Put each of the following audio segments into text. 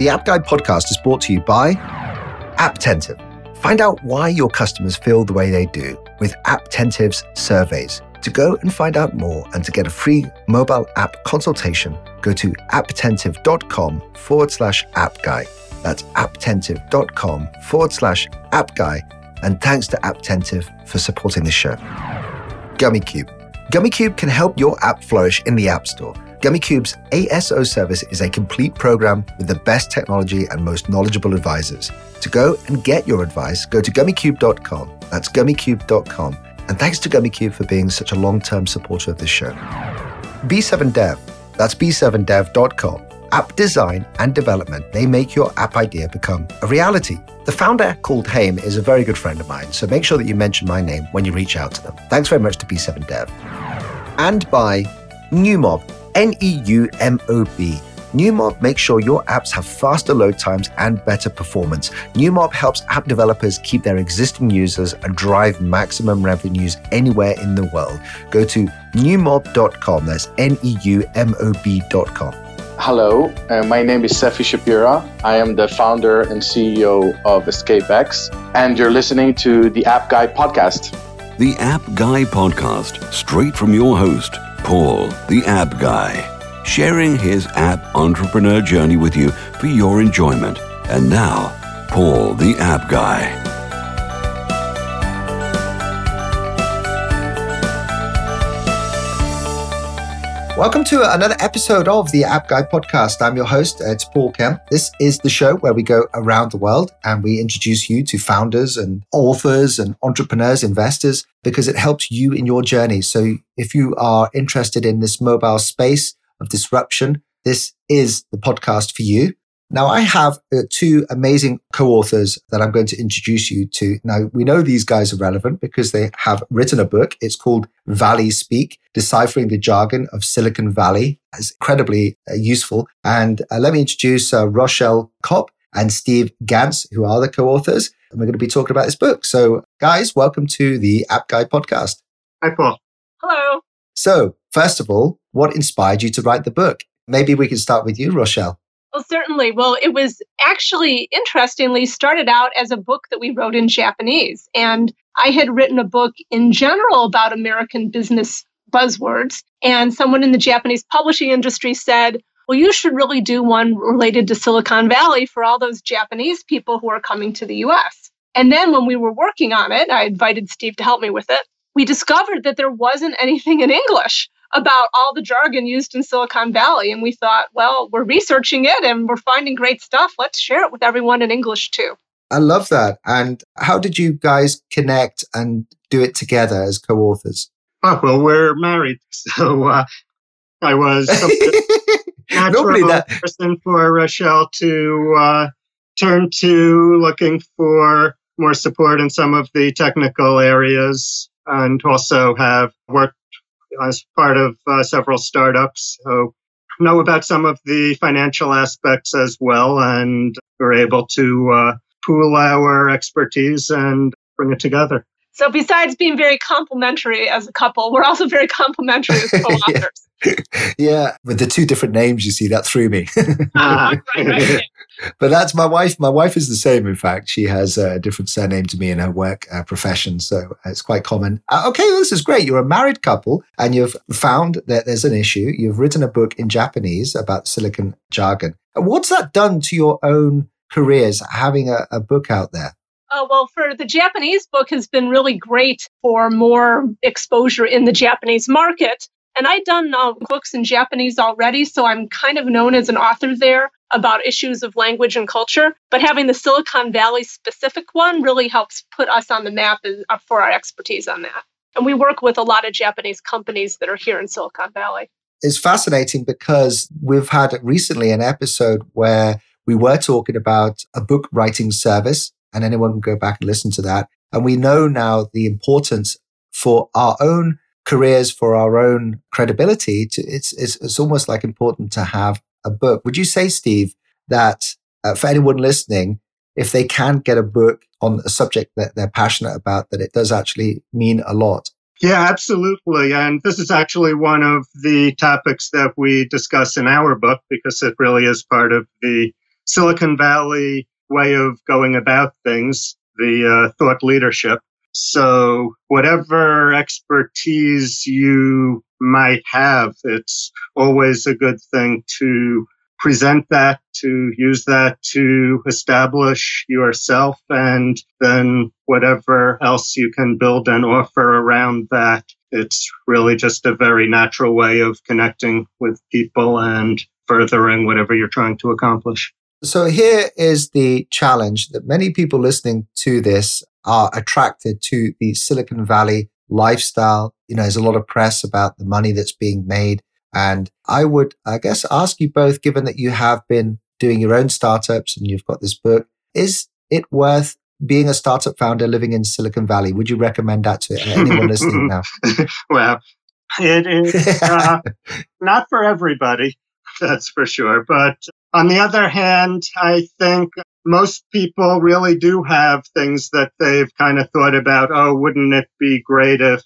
The App Guy podcast is brought to you by Apptentive. Find out why your customers feel the way they do with Apptentive's surveys. To go and find out more and to get a free mobile app consultation, go to apptentive.com/app guy. That's apptentive.com/app guy. And thanks to Apptentive for supporting this show. Gummicube. Gummicube can help your app flourish in the App Store. Gummicube's ASO service is a complete program with the best technology and most knowledgeable advisors. To go and get your advice, go to gummicube.com. That's gummicube.com. And thanks to Gummicube for being such a long-term supporter of this show. B7Dev. That's b7dev.com. App design and development, they make your app idea become a reality. The founder, called Haim, is a very good friend of mine, so make sure that you mention my name when you reach out to them. Thanks very much to B7Dev. And by Neumob. Neumob. Neumob makes sure your apps have faster load times and better performance. Neumob helps app developers keep their existing users and drive maximum revenues anywhere in the world. Go to neumob.com. That's neumob.com. Hello, my name is Sefi Shapira. I am the founder and CEO of EscapeX, and you're listening to the App Guy podcast. The App Guy podcast, straight from your host, Paul, the App Guy, sharing his app entrepreneur journey with you for your enjoyment. And now, Paul, the App Guy. Welcome to another episode of the App Guy podcast. I'm your host, it's Paul Kemp. This is the show where we go around the world and we introduce you to founders and authors and entrepreneurs, investors, because it helps you in your journey. So if you are interested in this mobile space of disruption, this is the podcast for you. Now, I have two amazing co-authors that I'm going to introduce you to. Now, we know these guys are relevant because they have written a book. It's called Valley Speak, Deciphering the Jargon of Silicon Valley. It's incredibly useful. And let me introduce Rochelle Kopp and Steve Gantz, who are the co-authors. And we're going to be talking about this book. So, guys, welcome to the App Guy podcast. Hi, Paul. Hello. So, first of all, what inspired you to write the book? Maybe we can start with you, Rochelle. Well, certainly. Well, it was actually, interestingly, started out as a book that we wrote in Japanese. And I had written a book in general about American business buzzwords. And someone in the Japanese publishing industry said, well, you should really do one related to Silicon Valley for all those Japanese people who are coming to the US. And then when we were working on it, I invited Steve to help me with it. We discovered that there wasn't anything in English about all the jargon used in Silicon Valley. And we thought, well, we're researching it and we're finding great stuff. Let's share it with everyone in English too. I love that. And how did you guys connect and do it together as co-authors? Oh, well, we're married. So I was a natural person for Rochelle to turn to, looking for more support in some of the technical areas, and also have worked as part of several startups, so know about some of the financial aspects as well, and we're able to pool our expertise and bring it together. So besides being very complimentary as a couple, we're also very complimentary as co-authors. Yeah, with the two different names, you see, that threw me. Right. But that's my wife. My wife is the same, in fact. She has a different surname to me in her work profession, so it's quite common. Okay, well, this is great. You're a married couple, and you've found that there's an issue. You've written a book in Japanese about silicon jargon. What's that done to your own careers, having a book out there? Well, for the Japanese book has been really great for more exposure in the Japanese market. And I'd done books in Japanese already, so I'm kind of known as an author there about issues of language and culture. But having the Silicon Valley specific one really helps put us on the map for our expertise on that. And we work with a lot of Japanese companies that are here in Silicon Valley. It's fascinating because we've had recently an episode where we were talking about a book writing service, and anyone can go back and listen to that. And we know now the importance for our own careers, for our own credibility, it's almost like important to have a book. Would you say, Steve, that for anyone listening, if they can get a book on a subject that they're passionate about, that it does actually mean a lot? Yeah, absolutely. And this is actually one of the topics that we discuss in our book because it really is part of the Silicon Valley way of going about things, the thought leadership. So whatever expertise you might have, it's always a good thing to present that, to use that to establish yourself, and then whatever else you can build and offer around that. It's really just a very natural way of connecting with people and furthering whatever you're trying to accomplish. So here is the challenge that many people listening to this are attracted to: the Silicon Valley lifestyle. You know, there's a lot of press about the money that's being made. And I would, I guess, ask you both, given that you have been doing your own startups and you've got this book, is it worth being a startup founder living in Silicon Valley? Would you recommend that to anyone listening now? Well, it is not for everybody, that's for sure. But on the other hand, I think most people really do have things that they've kind of thought about. Oh, wouldn't it be great if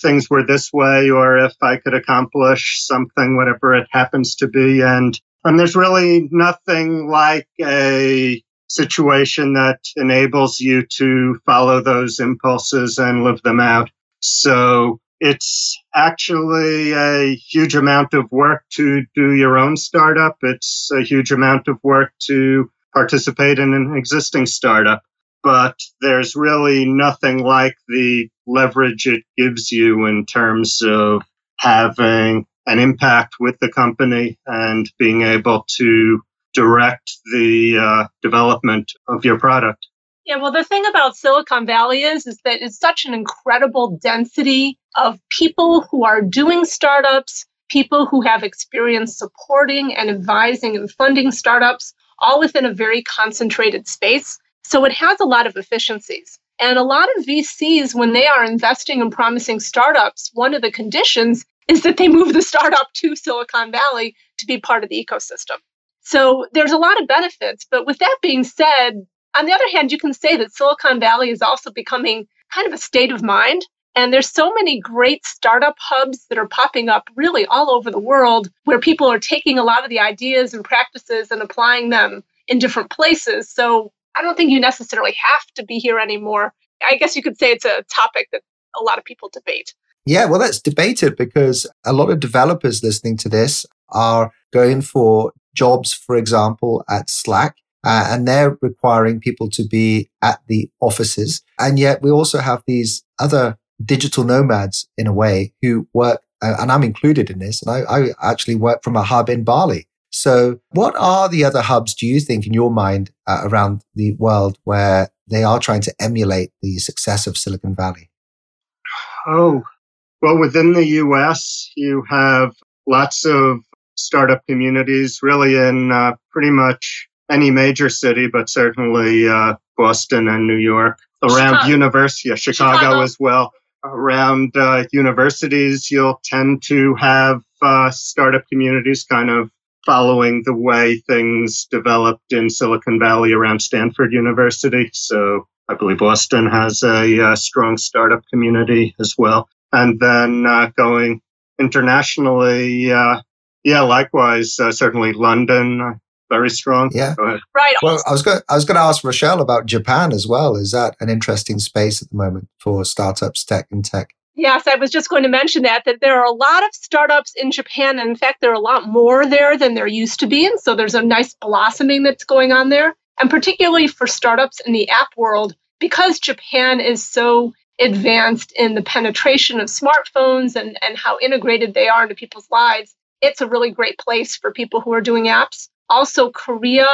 things were this way, or if I could accomplish something, whatever it happens to be. And there's really nothing like a situation that enables you to follow those impulses and live them out. So it's actually a huge amount of work to do your own startup. It's a huge amount of work to participate in an existing startup. But there's really nothing like the leverage it gives you in terms of having an impact with the company and being able to direct the development of your product. Yeah, well, the thing about Silicon Valley is that it's such an incredible density of people who are doing startups, people who have experience supporting and advising and funding startups, all within a very concentrated space. So it has a lot of efficiencies. And a lot of VCs, when they are investing in promising startups, one of the conditions is that they move the startup to Silicon Valley to be part of the ecosystem. So there's a lot of benefits. But with that being said, on the other hand, you can say that Silicon Valley is also becoming kind of a state of mind. And there's so many great startup hubs that are popping up really all over the world, where people are taking a lot of the ideas and practices and applying them in different places. So I don't think you necessarily have to be here anymore. I guess you could say it's a topic that a lot of people debate. Yeah, well, that's debated because a lot of developers listening to this are going for jobs, for example, at Slack, and they're requiring people to be at the offices. And yet we also have these other digital nomads, in a way, who work, and I'm included in this, and I actually work from a hub in Bali. So what are the other hubs, do you think, in your mind around the world where they are trying to emulate the success of Silicon Valley? Oh, well, within the US, you have lots of startup communities, really in pretty much any major city, but certainly Boston and New York, around universities, Chicago as well. Around universities, you'll tend to have startup communities kind of following the way things developed in Silicon Valley around Stanford University. So I believe Boston has a strong startup community as well. And then going internationally, likewise, certainly London, very strong. Yeah, right. Well, I was going to ask Rochelle about Japan as well. Is that an interesting space at the moment for startups, tech and tech? Yes, I was just going to mention that there are a lot of startups in Japan. And in fact, there are a lot more there than there used to be. And so there's a nice blossoming that's going on there. And particularly for startups in the app world, because Japan is so advanced in the penetration of smartphones and how integrated they are into people's lives, it's a really great place for people who are doing apps. Also, Korea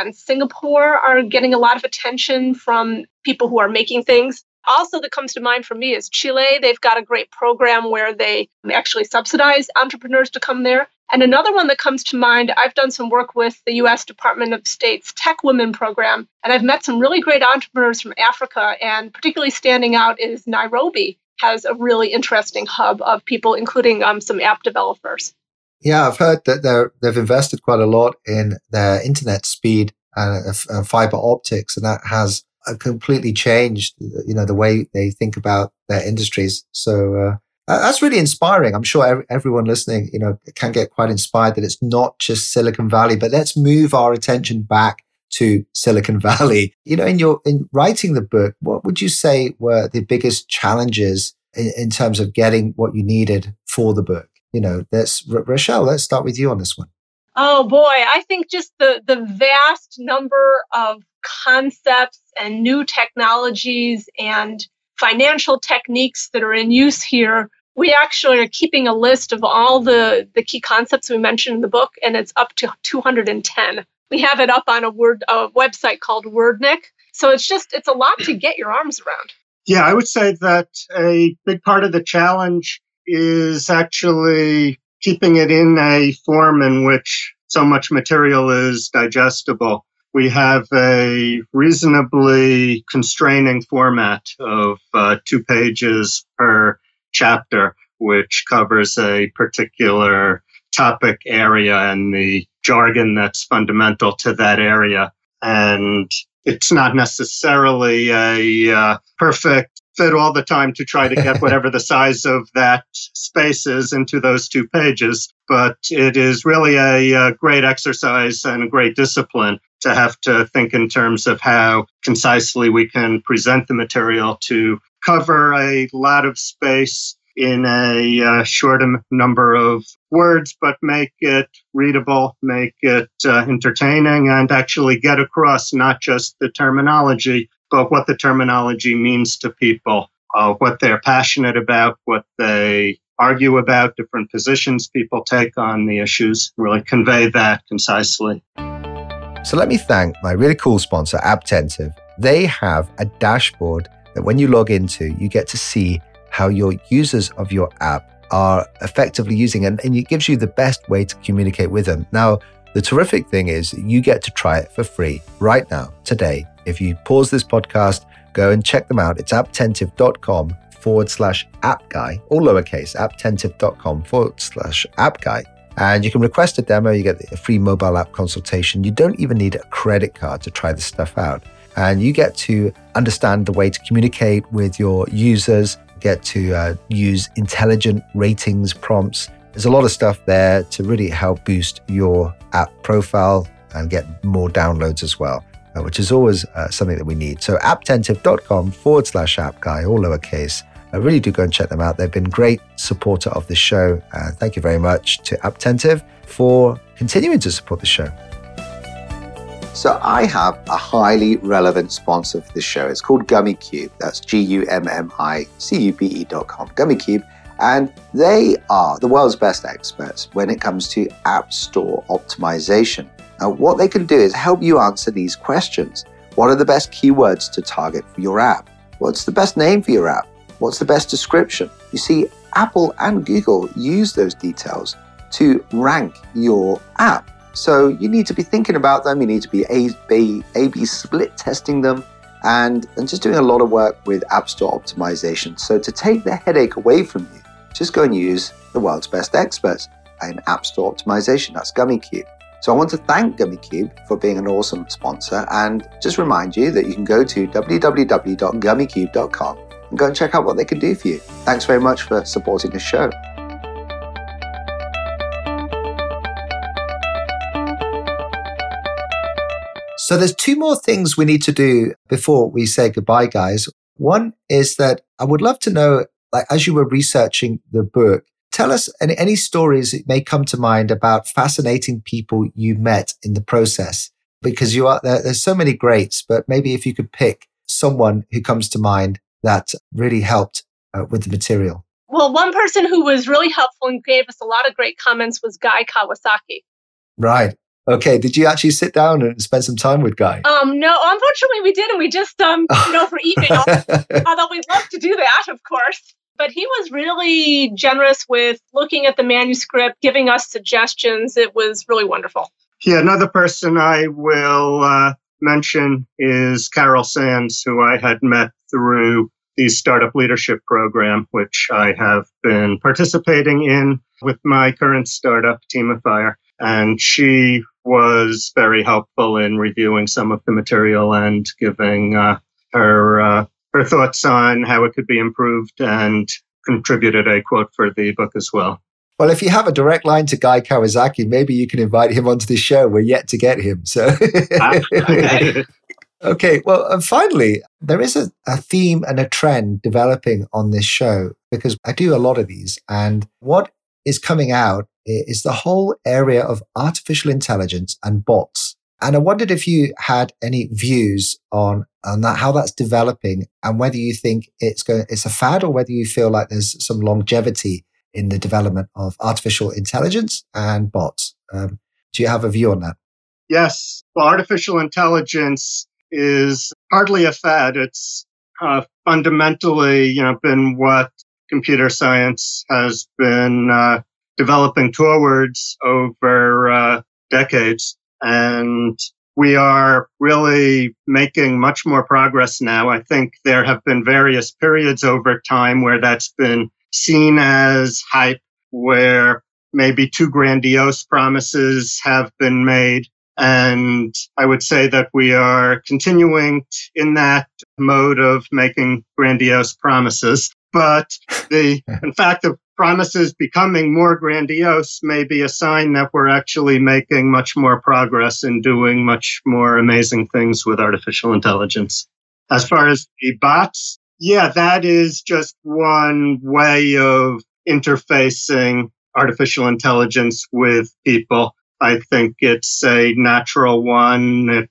and Singapore are getting a lot of attention from people who are making things. Also, that comes to mind for me is Chile. They've got a great program where they actually subsidize entrepreneurs to come there. And another one that comes to mind, I've done some work with the U.S. Department of State's Tech Women program, and I've met some really great entrepreneurs from Africa, and particularly standing out is Nairobi has a really interesting hub of people, including some app developers. Yeah, I've heard that they've invested quite a lot in their internet speed and fiber optics, and that has completely changed, you know, the way they think about their industries. So That's really inspiring. I'm sure everyone listening, can get quite inspired that it's not just Silicon Valley, but let's move our attention back to Silicon Valley. In writing the book, what would you say were the biggest challenges in terms of getting what you needed for the book? Rochelle, let's start with you on this one. Oh boy, I think just the vast number of concepts and new technologies and financial techniques that are in use here. We actually are keeping a list of all the key concepts we mentioned in the book, and it's up to 210. We have it up on a website called Wordnik. So it's a lot to get your arms around. Yeah, I would say that a big part of the challenge is actually keeping it in a form in which so much material is digestible. We have a reasonably constraining format of 2 pages per chapter, which covers a particular topic area and the jargon that's fundamental to that area. And it's not necessarily a perfect fit all the time to try to get whatever the size of that space is into those 2 pages. But it is really a great exercise and a great discipline to have to think in terms of how concisely we can present the material to cover a lot of space in a short number of words, but make it readable, make it entertaining, and actually get across not just the terminology, but what the terminology means to people, what they're passionate about, what they argue about, different positions people take on the issues, really convey that concisely. So let me thank my really cool sponsor, Apptentive. They have a dashboard that when you log into, you get to see how your users of your app are effectively using it, and it gives you the best way to communicate with them. Now, the terrific thing is you get to try it for free right now, today. If you pause this podcast, go and check them out. It's apptentive.com/app guy, all lowercase, apptentive.com/app guy. And you can request a demo. You get a free mobile app consultation. You don't even need a credit card to try this stuff out. And you get to understand the way to communicate with your users, get to use intelligent ratings prompts. There's a lot of stuff there to really help boost your app profile and get more downloads as well, which is always something that we need. So apptentive.com/app guy, all lowercase. I really do go and check them out. They've been great supporter of this show. Thank you very much to Apptentive for continuing to support the show. So I have a highly relevant sponsor for this show. It's called Gummicube. That's GUMMICUBE.com, Gummicube. And they are the world's best experts when it comes to app store optimization. Now, what they can do is help you answer these questions. What are the best keywords to target for your app? What's the best name for your app? What's the best description? You see, Apple and Google use those details to rank your app. So you need to be thinking about them. You need to be A/B split testing them and just doing a lot of work with App Store optimization. So to take the headache away from you, just go and use the world's best experts in App Store optimization. That's Gummicube. So I want to thank Gummicube for being an awesome sponsor and just remind you that you can go to www.gummicube.com and go and check out what they can do for you. Thanks very much for supporting the show. So there's 2 more things we need to do before we say goodbye, guys. One is that I would love to know, like, as you were researching the book, tell us any stories that may come to mind about fascinating people you met in the process, because there's so many greats, but maybe if you could pick someone who comes to mind that really helped with the material. Well, one person who was really helpful and gave us a lot of great comments was Guy Kawasaki. Right. Okay. Did you actually sit down and spend some time with Guy? No, unfortunately we didn't. We just, for email, although we'd love to do that, of course. But he was really generous with looking at the manuscript, giving us suggestions. It was really wonderful. Yeah. Another person I will mention is Carol Sands, who I had met through the Startup Leadership Program, which I have been participating in with my current startup, Team of Fire. And she was very helpful in reviewing some of the material and giving her thoughts on how it could be improved and contributed a quote for the book as well. Well, if you have a direct line to Guy Kawasaki, maybe you can invite him onto the show. We're yet to get him. So, okay. Well, and finally, there is a theme and a trend developing on this show, because I do a lot of these. And what is coming out is the whole area of artificial intelligence and bots. And I wondered if you had any views on that, how that's developing, and whether you think it's a fad, or whether you feel like there's some longevity in the development of artificial intelligence and bots. Do you have a view on that? Yes. Well, artificial intelligence is hardly a fad. It's fundamentally, been what computer science has been developing towards over decades. And we are really making much more progress now. I think there have been various periods over time where that's been seen as hype, where maybe too grandiose promises have been made. And I would say that we are continuing in that mode of making grandiose promises. But in fact, the promises becoming more grandiose may be a sign that we're actually making much more progress and doing much more amazing things with artificial intelligence. As far as the bots, yeah, that is just one way of interfacing artificial intelligence with people. I think it's a natural one. It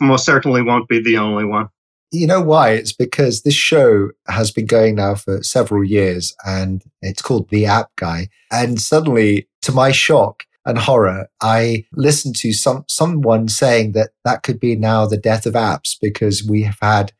most certainly won't be the only one. You know why? It's because this show has been going now for several years, and it's called The App Guy. And suddenly, to my shock and horror, I listened to someone saying that could be now the death of apps, because we've had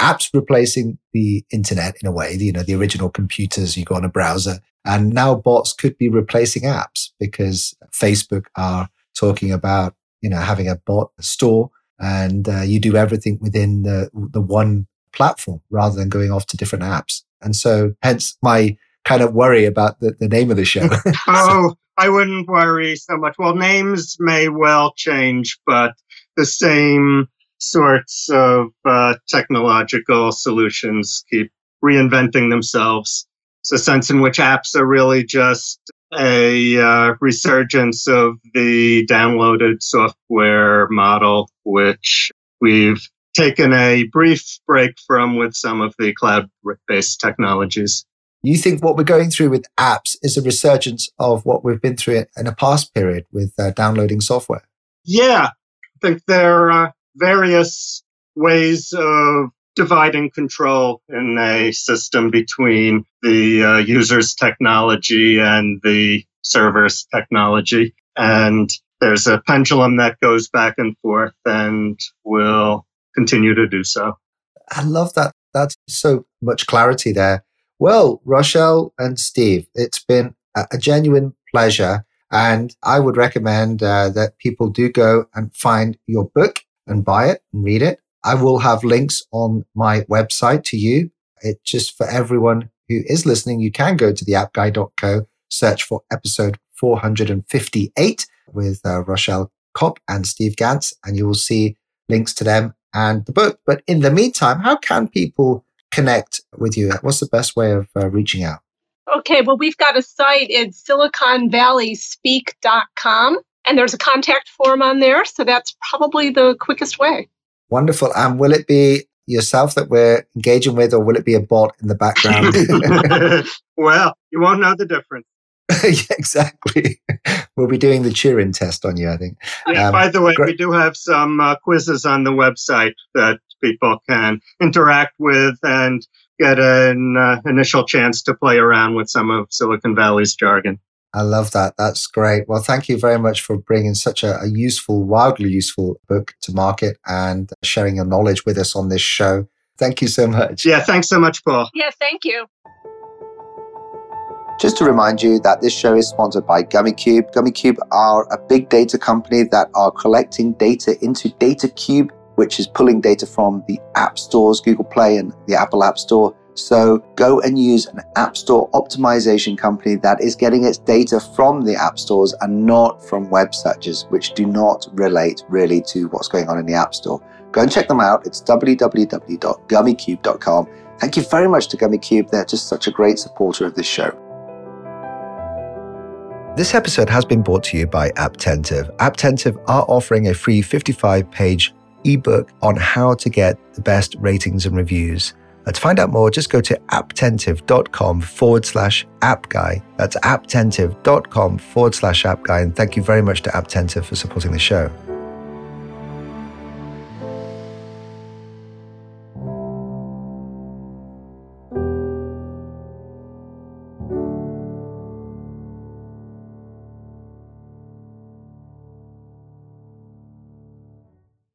apps replacing the internet in a way, the original computers, you go on a browser, and now bots could be replacing apps, because Facebook are talking about, having a bot store. And you do everything within the one platform rather than going off to different apps. And so hence my kind of worry about the name of the show. Oh, I wouldn't worry so much. Well, names may well change, but the same sorts of technological solutions keep reinventing themselves. It's a sense in which apps are really just a resurgence of the downloaded software model, which we've taken a brief break from with some of the cloud-based technologies. You think what we're going through with apps is a resurgence of what we've been through in a past period with downloading software? Yeah. I think there are various ways of divide and control in a system between the user's technology and the server's technology. And there's a pendulum that goes back and forth and will continue to do so. I love that. That's so much clarity there. Well, Rochelle and Steve, it's been a genuine pleasure. And I would recommend that people do go and find your book and buy it and read it. I will have links on my website to you. It's just for everyone who is listening. You can go to theappguy.co, search for episode 458 with Rochelle Kopp and Steve Gantz, and you will see links to them and the book. But in the meantime, how can people connect with you? What's the best way of reaching out? Okay, well, we've got a site. It's siliconvalleyspeak.com, and there's a contact form on there. So that's probably the quickest way. Wonderful. And will it be yourself that we're engaging with, or will it be a bot in the background? Well, you won't know the difference. Yeah, exactly. We'll be doing the Turing test on you, I think. Yeah, by the way, we do have some quizzes on the website that people can interact with and get an initial chance to play around with some of Silicon Valley's jargon. I love that. That's great. Well, thank you very much for bringing such a useful, wildly useful book to market and sharing your knowledge with us on this show. Thank you so much. Yeah, thanks so much, Paul. Yeah, thank you. Just to remind you that this show is sponsored by Gummicube. Gummicube are a big data company that are collecting data into DataCube, which is pulling data from the app stores, Google Play and the Apple App Store. So go and use an app store optimization company that is getting its data from the app stores and not from web searches, which do not relate really to what's going on in the app store. Go and check them out. It's www.gummicube.com. Thank you very much to Gummicube. They're just such a great supporter of this show. This episode has been brought to you by Apptentive. Apptentive are offering a free 55-page ebook on how to get the best ratings and reviews. To find out more, just go to apptentive.com/appguy. That's apptentive.com/appguy. And thank you very much to Apptentive for supporting the show.